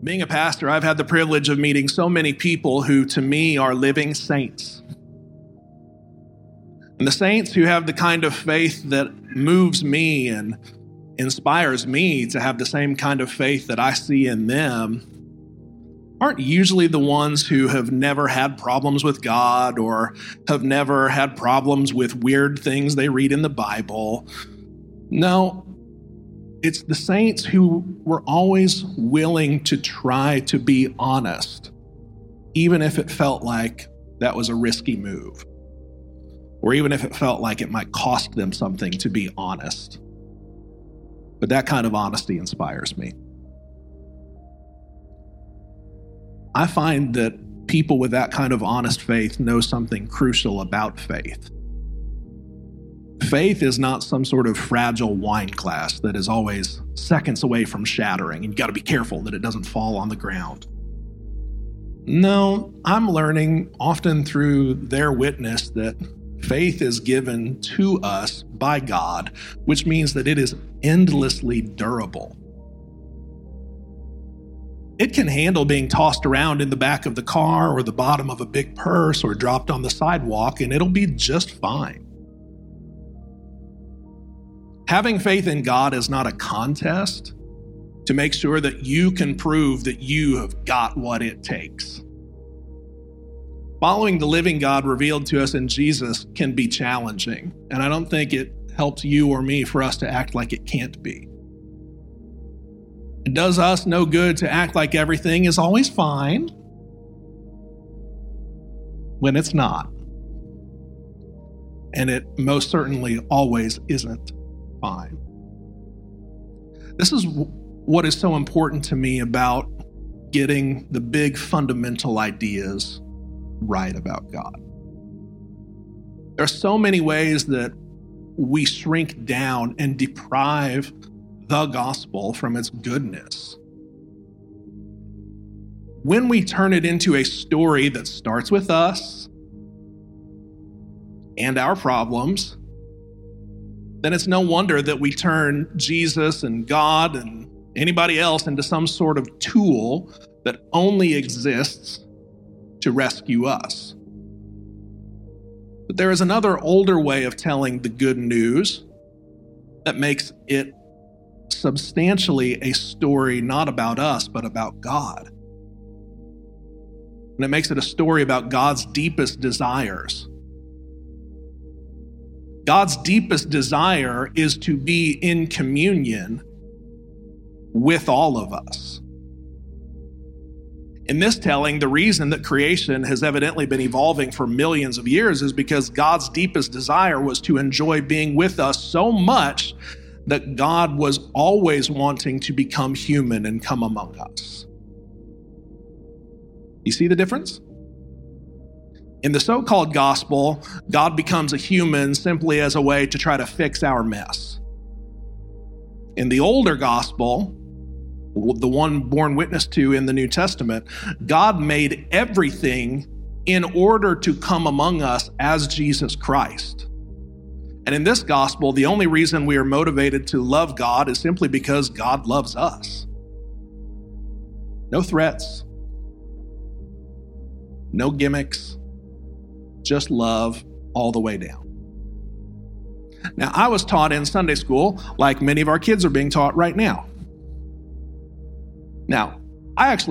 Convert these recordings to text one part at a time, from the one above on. Being a pastor, I've had the privilege of meeting so many people who, to me, are living saints. And the saints who have the kind of faith that moves me and inspires me to have the same kind of faith that I see in them aren't usually the ones who have never had problems with God or have never had problems with weird things they read in the Bible. No. It's the saints who were always willing to try to be honest, even if it felt like that was a risky move, or even if it felt like it might cost them something to be honest. But that kind of honesty inspires me. I find that people with that kind of honest faith know something crucial about faith. Faith is not some sort of fragile wine glass that is always seconds away from shattering, and you got to be careful that it doesn't fall on the ground. No, I'm learning often through their witness that faith is given to us by God, which means that it is endlessly durable. It can handle being tossed around in the back of the car or the bottom of a big purse or dropped on the sidewalk, and it'll be just fine. Having faith in God is not a contest to make sure that you can prove that you have got what it takes. Following the living God revealed to us in Jesus can be challenging, and I don't think it helps you or me for us to act like it can't be. It does us no good to act like everything is always fine when it's not, and it most certainly always isn't. Fine. This is what is so important to me about getting the big fundamental ideas right about God. There are so many ways that we shrink down and deprive the gospel from its goodness. When we turn it into a story that starts with us and our problems, then it's no wonder that we turn Jesus and God and anybody else into some sort of tool that only exists to rescue us. But there is another older way of telling the good news that makes it substantially a story not about us, but about God. And it makes it a story about God's deepest desires. God's deepest desire is to be in communion with all of us. In this telling, the reason that creation has evidently been evolving for millions of years is because God's deepest desire was to enjoy being with us so much that God was always wanting to become human and come among us. You see the difference? In the so-called gospel, God becomes a human simply as a way to try to fix our mess. In the older gospel, the one borne witness to in the New Testament, God made everything in order to come among us as Jesus Christ. And in this gospel, the only reason we are motivated to love God is simply because God loves us. No threats, no gimmicks. Just love all the way down. Now, I was taught in Sunday school, like many of our kids are being taught right now. Now, I have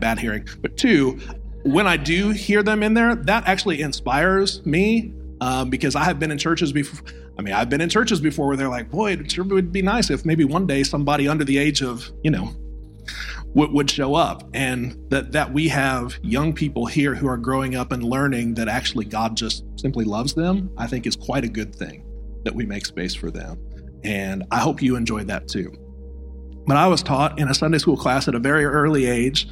bad hearing, but two, When I do hear them in there, that actually inspires me because I have been in churches before. I mean, I've been in churches before where they're like, boy, it sure would be nice if maybe one day somebody under the age of, would show up, and that we have young people here who are growing up and learning that actually God just simply loves them, I think is quite a good thing that we make space for them. And I hope you enjoyed that too. But I was taught in a Sunday school class at a very early age,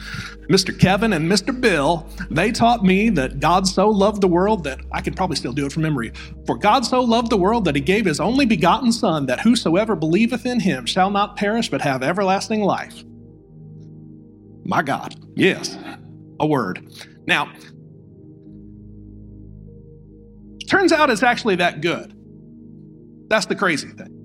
Mr. Kevin and Mr. Bill, they taught me that God so loved the world that, I can probably still do it from memory, for God so loved the world that he gave his only begotten son, that whosoever believeth in him shall not perish but have everlasting life. My God, yes, a word. Now, turns out it's actually that good. That's the crazy thing.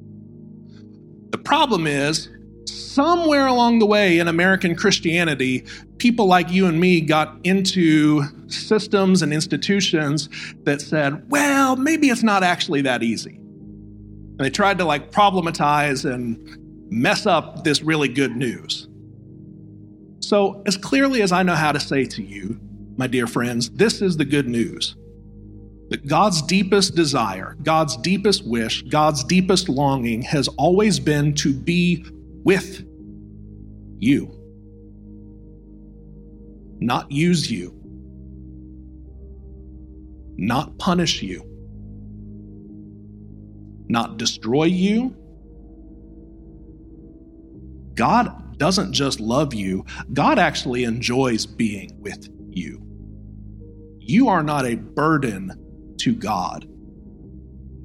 The problem is, somewhere along the way in American Christianity, people like you and me got into systems and institutions that said, well, maybe it's not actually that easy. And they tried to problematize and mess up this really good news. So as clearly as I know how to say to you, my dear friends, this is the good news. That God's deepest desire, God's deepest wish, God's deepest longing has always been to be with you, not use you, not punish you, not destroy you. God doesn't just love you, God actually enjoys being with you. You are not a burden to God.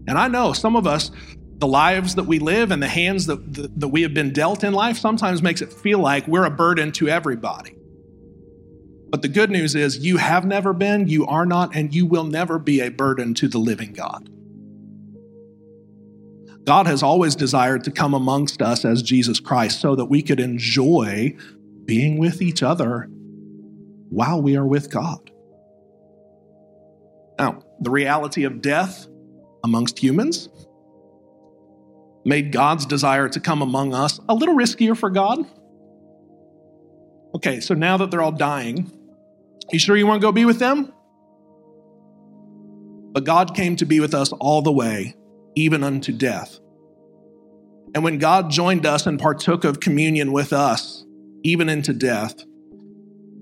And I know some of us, the lives that we live and the hands that we have been dealt in life sometimes makes it feel like we're a burden to everybody. But the good news is you have never been, you are not, and you will never be a burden to the living God. God has always desired to come amongst us as Jesus Christ so that we could enjoy being with each other while we are with God. Now, the reality of death amongst humans made God's desire to come among us a little riskier for God. Okay, so now that they're all dying, you sure you want to go be with them? But God came to be with us all the way, even unto death. And when God joined us and partook of communion with us, even into death,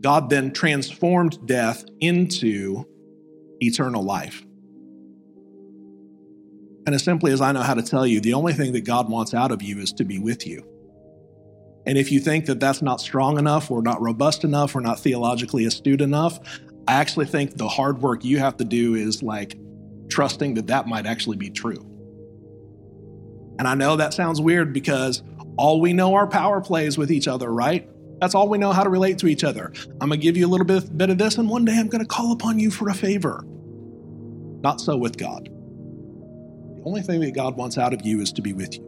God then transformed death into eternal life. And as simply as I know how to tell you, the only thing that God wants out of you is to be with you. And if you think that that's not strong enough or not robust enough or not theologically astute enough, I actually think the hard work you have to do is trusting that might actually be true. And I know that sounds weird because all we know are power plays with each other, right? That's all we know how to relate to each other. I'm going to give you a little bit of this, and one day I'm going to call upon you for a favor. Not so with God. The only thing that God wants out of you is to be with you.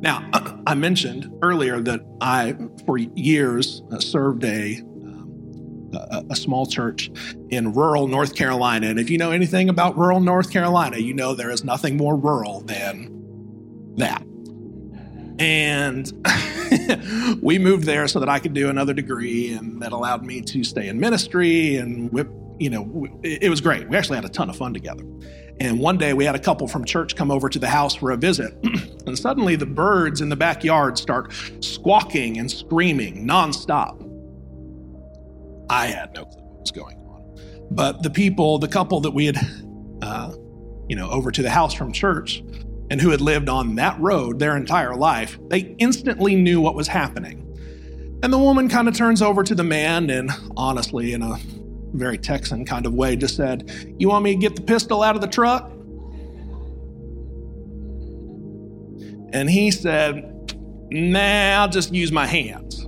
Now, I mentioned earlier that I, for years, served a small church in rural North Carolina. And if you know anything about rural North Carolina, you know there is nothing more rural than that. And we moved there so that I could do another degree, and that allowed me to stay in ministry, and it was great. We actually had a ton of fun together. And one day we had a couple from church come over to the house for a visit. And suddenly the birds in the backyard start squawking and screaming nonstop. I had no clue what was going on. But the couple that we had, over to the house from church and who had lived on that road their entire life, they instantly knew what was happening. And the woman kind of turns over to the man and honestly, in a very Texan kind of way, just said, "You want me to get the pistol out of the truck?" And he said, "Nah, I'll just use my hands."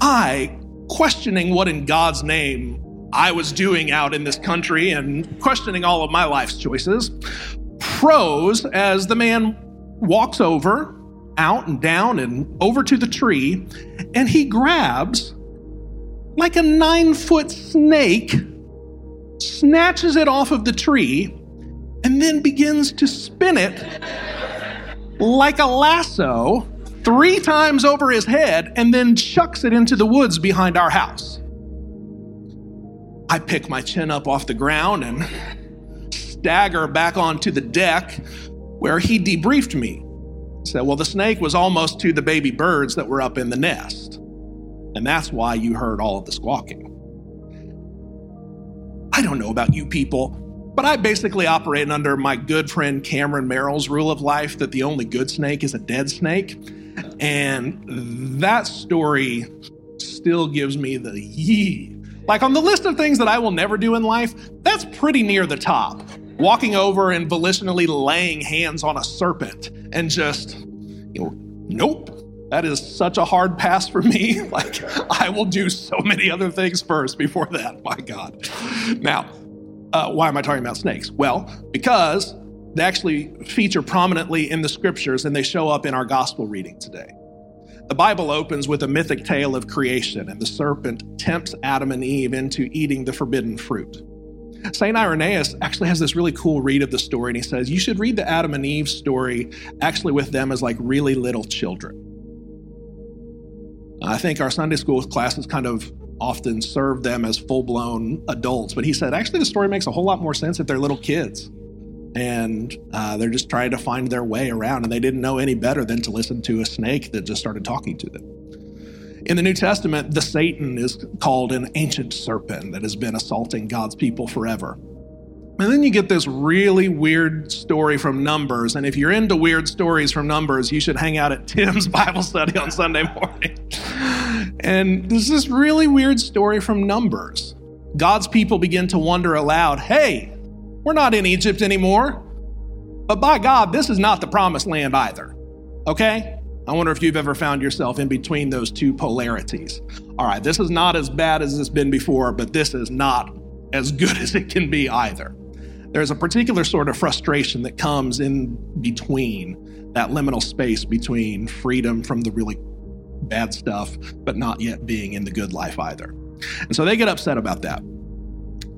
I, questioning what in God's name I was doing out in this country and questioning all of my life's choices, pros as the man walks over, out and down and over to the tree, and he grabs a 9-foot snake, snatches it off of the tree, and then begins to spin it like a lasso three times over his head and then chucks it into the woods behind our house. I pick my chin up off the ground and stagger back onto the deck where he debriefed me. He said, well, the snake was almost to the baby birds that were up in the nest. And that's why you heard all of the squawking. I don't know about you people, but I basically operate under my good friend Cameron Merrill's rule of life that the only good snake is a dead snake. And that story still gives me the yee. Like on the list of things that I will never do in life, that's pretty near the top. Walking over and volitionally laying hands on a serpent and just, nope. That is such a hard pass for me. Like, I will do so many other things first before that. My God. Now, why am I talking about snakes? Well, because they actually feature prominently in the scriptures and they show up in our gospel reading today. The Bible opens with a mythic tale of creation, and the serpent tempts Adam and Eve into eating the forbidden fruit. St. Irenaeus actually has this really cool read of the story, and he says, you should read the Adam and Eve story actually with them as like really little children. I think our Sunday school classes kind of often serve them as full-blown adults. But he said, actually, the story makes a whole lot more sense if they're little kids. And they're just trying to find their way around. And they didn't know any better than to listen to a snake that just started talking to them. In the New Testament, the Satan is called an ancient serpent that has been assaulting God's people forever. And then you get this really weird story from Numbers. And if you're into weird stories from Numbers, you should hang out at Tim's Bible study on Sunday morning. And there's this really weird story from Numbers. God's people begin to wonder aloud, hey, we're not in Egypt anymore. But by God, this is not the promised land either. Okay? I wonder if you've ever found yourself in between those two polarities. All right, this is not as bad as it's been before, but this is not as good as it can be either. There's a particular sort of frustration that comes in between that liminal space between freedom from the really bad stuff, but not yet being in the good life either. And so they get upset about that.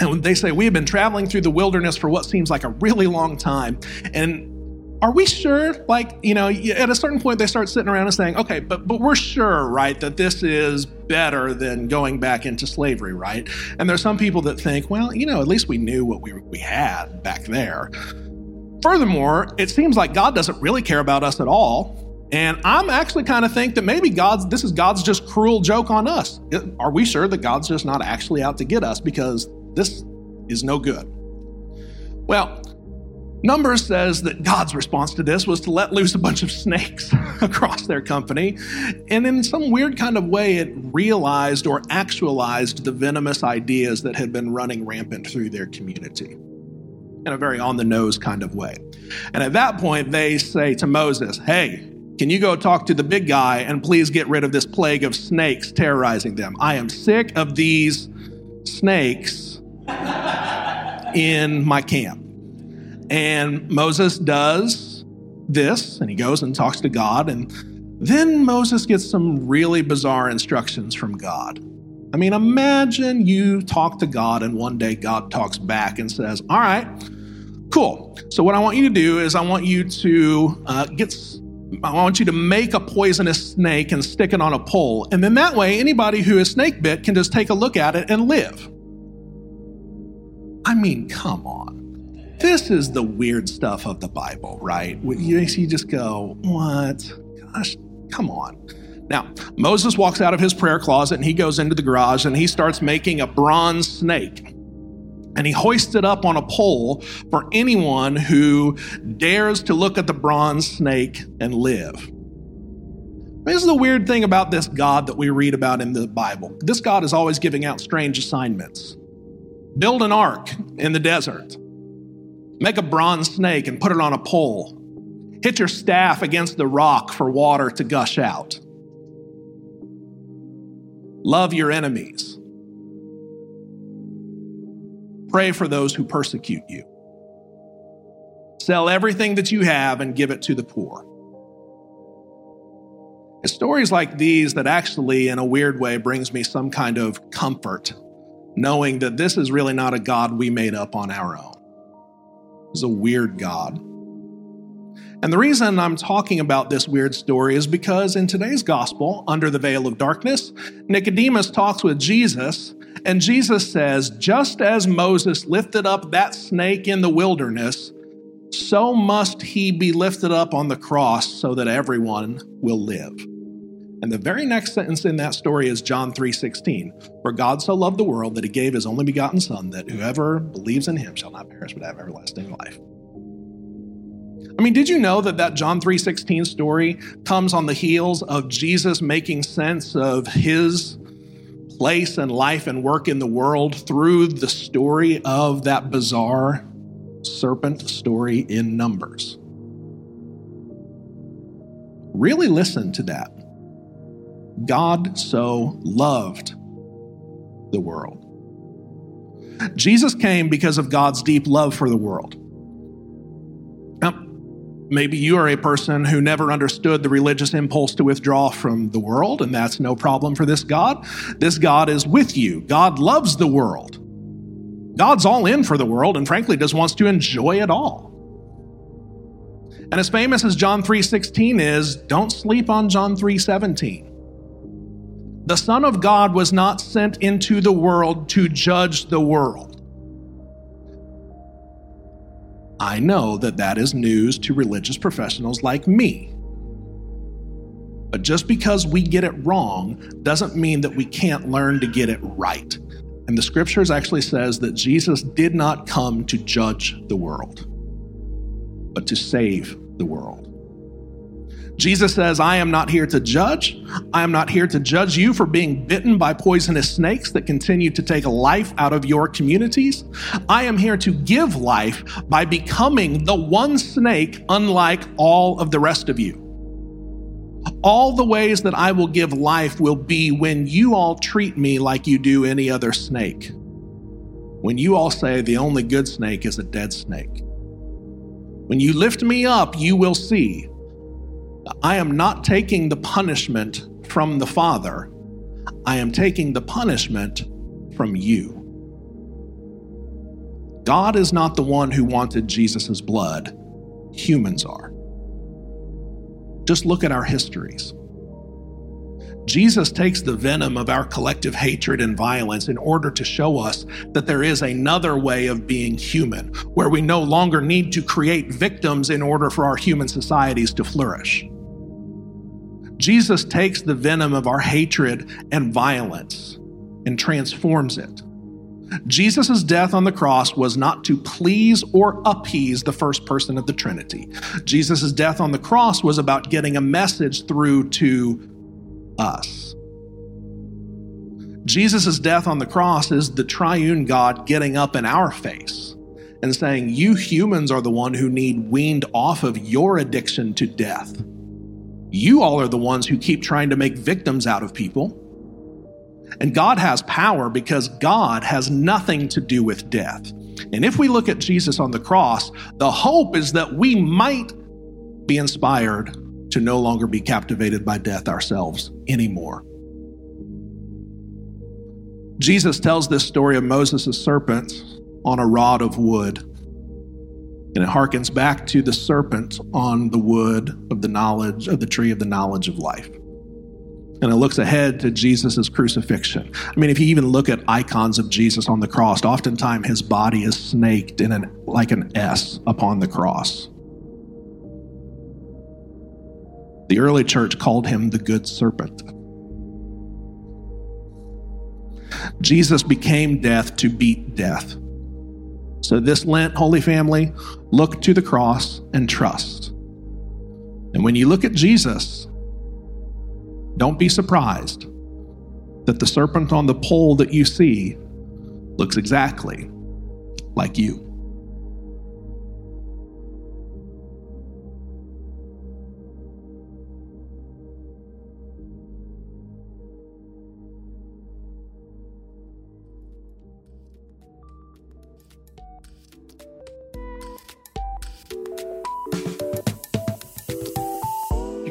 And they say, we have been traveling through the wilderness for what seems like a really long time. And are we sure? Like, at a certain point, they start sitting around and saying, okay, but we're sure, right, that this is better than going back into slavery, right? And there's some people that think, well, at least we knew what we had back there. Furthermore, it seems like God doesn't really care about us at all. And I'm actually kind of think that maybe this is God's just cruel joke on us. Are we sure that God's just not actually out to get us because this is no good? Well, Numbers says that God's response to this was to let loose a bunch of snakes across their company. And in some weird kind of way, it realized or actualized the venomous ideas that had been running rampant through their community in a very on-the-nose kind of way. And at that point, they say to Moses, hey, can you go talk to the big guy and please get rid of this plague of snakes terrorizing them? I am sick of these snakes in my camp. And Moses does this, and he goes and talks to God. And then Moses gets some really bizarre instructions from God. I mean, imagine you talk to God, and one day God talks back and says, all right, cool. So what I want you to do is I want you to make a poisonous snake and stick it on a pole. And then that way, anybody who is snake bit can just take a look at it and live. I mean, come on. This is the weird stuff of the Bible, right? You just go, what? Gosh, come on. Now, Moses walks out of his prayer closet and he goes into the garage and he starts making a bronze snake. And he hoists it up on a pole for anyone who dares to look at the bronze snake and live. This is the weird thing about this God that we read about in the Bible. This God is always giving out strange assignments. Build an ark in the desert. Make a bronze snake and put it on a pole. Hit your staff against the rock for water to gush out. Love your enemies. Pray for those who persecute you. Sell everything that you have and give it to the poor. It's stories like these that actually, in a weird way, brings me some kind of comfort, knowing that this is really not a God we made up on our own. Is a weird God. And the reason I'm talking about this weird story is because in today's gospel, under the veil of darkness, Nicodemus talks with Jesus, and Jesus says, just as Moses lifted up that snake in the wilderness, so must he be lifted up on the cross so that everyone will live. And the very next sentence in that story is John 3:16, for God so loved the world that he gave his only begotten son, that whoever believes in him shall not perish but have everlasting life. I mean, did you know that John 3:16 story comes on the heels of Jesus making sense of his place and life and work in the world through the story of that bizarre serpent story in Numbers? Really listen to that. God so loved the world. Jesus came because of God's deep love for the world. Maybe you are a person who never understood the religious impulse to withdraw from the world, and that's no problem for this God. This God is with you. God loves the world. God's all in for the world and frankly just wants to enjoy it all. And as famous as John 3:16 is, don't sleep on John 3:17. The Son of God was not sent into the world to judge the world. I know that is news to religious professionals like me. But just because we get it wrong doesn't mean that we can't learn to get it right. And the scriptures actually says that Jesus did not come to judge the world, but to save the world. Jesus says, I am not here to judge. I am not here to judge you for being bitten by poisonous snakes that continue to take life out of your communities. I am here to give life by becoming the one snake unlike all of the rest of you. All the ways that I will give life will be when you all treat me like you do any other snake. When you all say the only good snake is a dead snake. When you lift me up, you will see I am not taking the punishment from the Father. I am taking the punishment from you. God is not the one who wanted Jesus' blood. Humans are. Just look at our histories. Jesus takes the venom of our collective hatred and violence in order to show us that there is another way of being human, where we no longer need to create victims in order for our human societies to flourish. Jesus takes the venom of our hatred and violence and transforms it. Jesus' death on the cross was not to please or appease the first person of the Trinity. Jesus' death on the cross was about getting a message through to us. Jesus' death on the cross is the triune God getting up in our face and saying, you humans are the one who need weaned off of your addiction to death. You all are the ones who keep trying to make victims out of people. And God has power because God has nothing to do with death. And if we look at Jesus on the cross, the hope is that we might be inspired to no longer be captivated by death ourselves anymore. Jesus tells this story of Moses' serpent on a rod of wood, and it harkens back to the serpent on the wood of the knowledge of the tree of the knowledge of life. And it looks ahead to Jesus' crucifixion. I mean, if you even look at icons of Jesus on the cross, oftentimes his body is snaked in like an S upon the cross. The early church called him the good serpent. Jesus became death to beat death. So this Lent, Holy Family, look to the cross and trust. And when you look at Jesus, don't be surprised that the serpent on the pole that you see looks exactly like you. You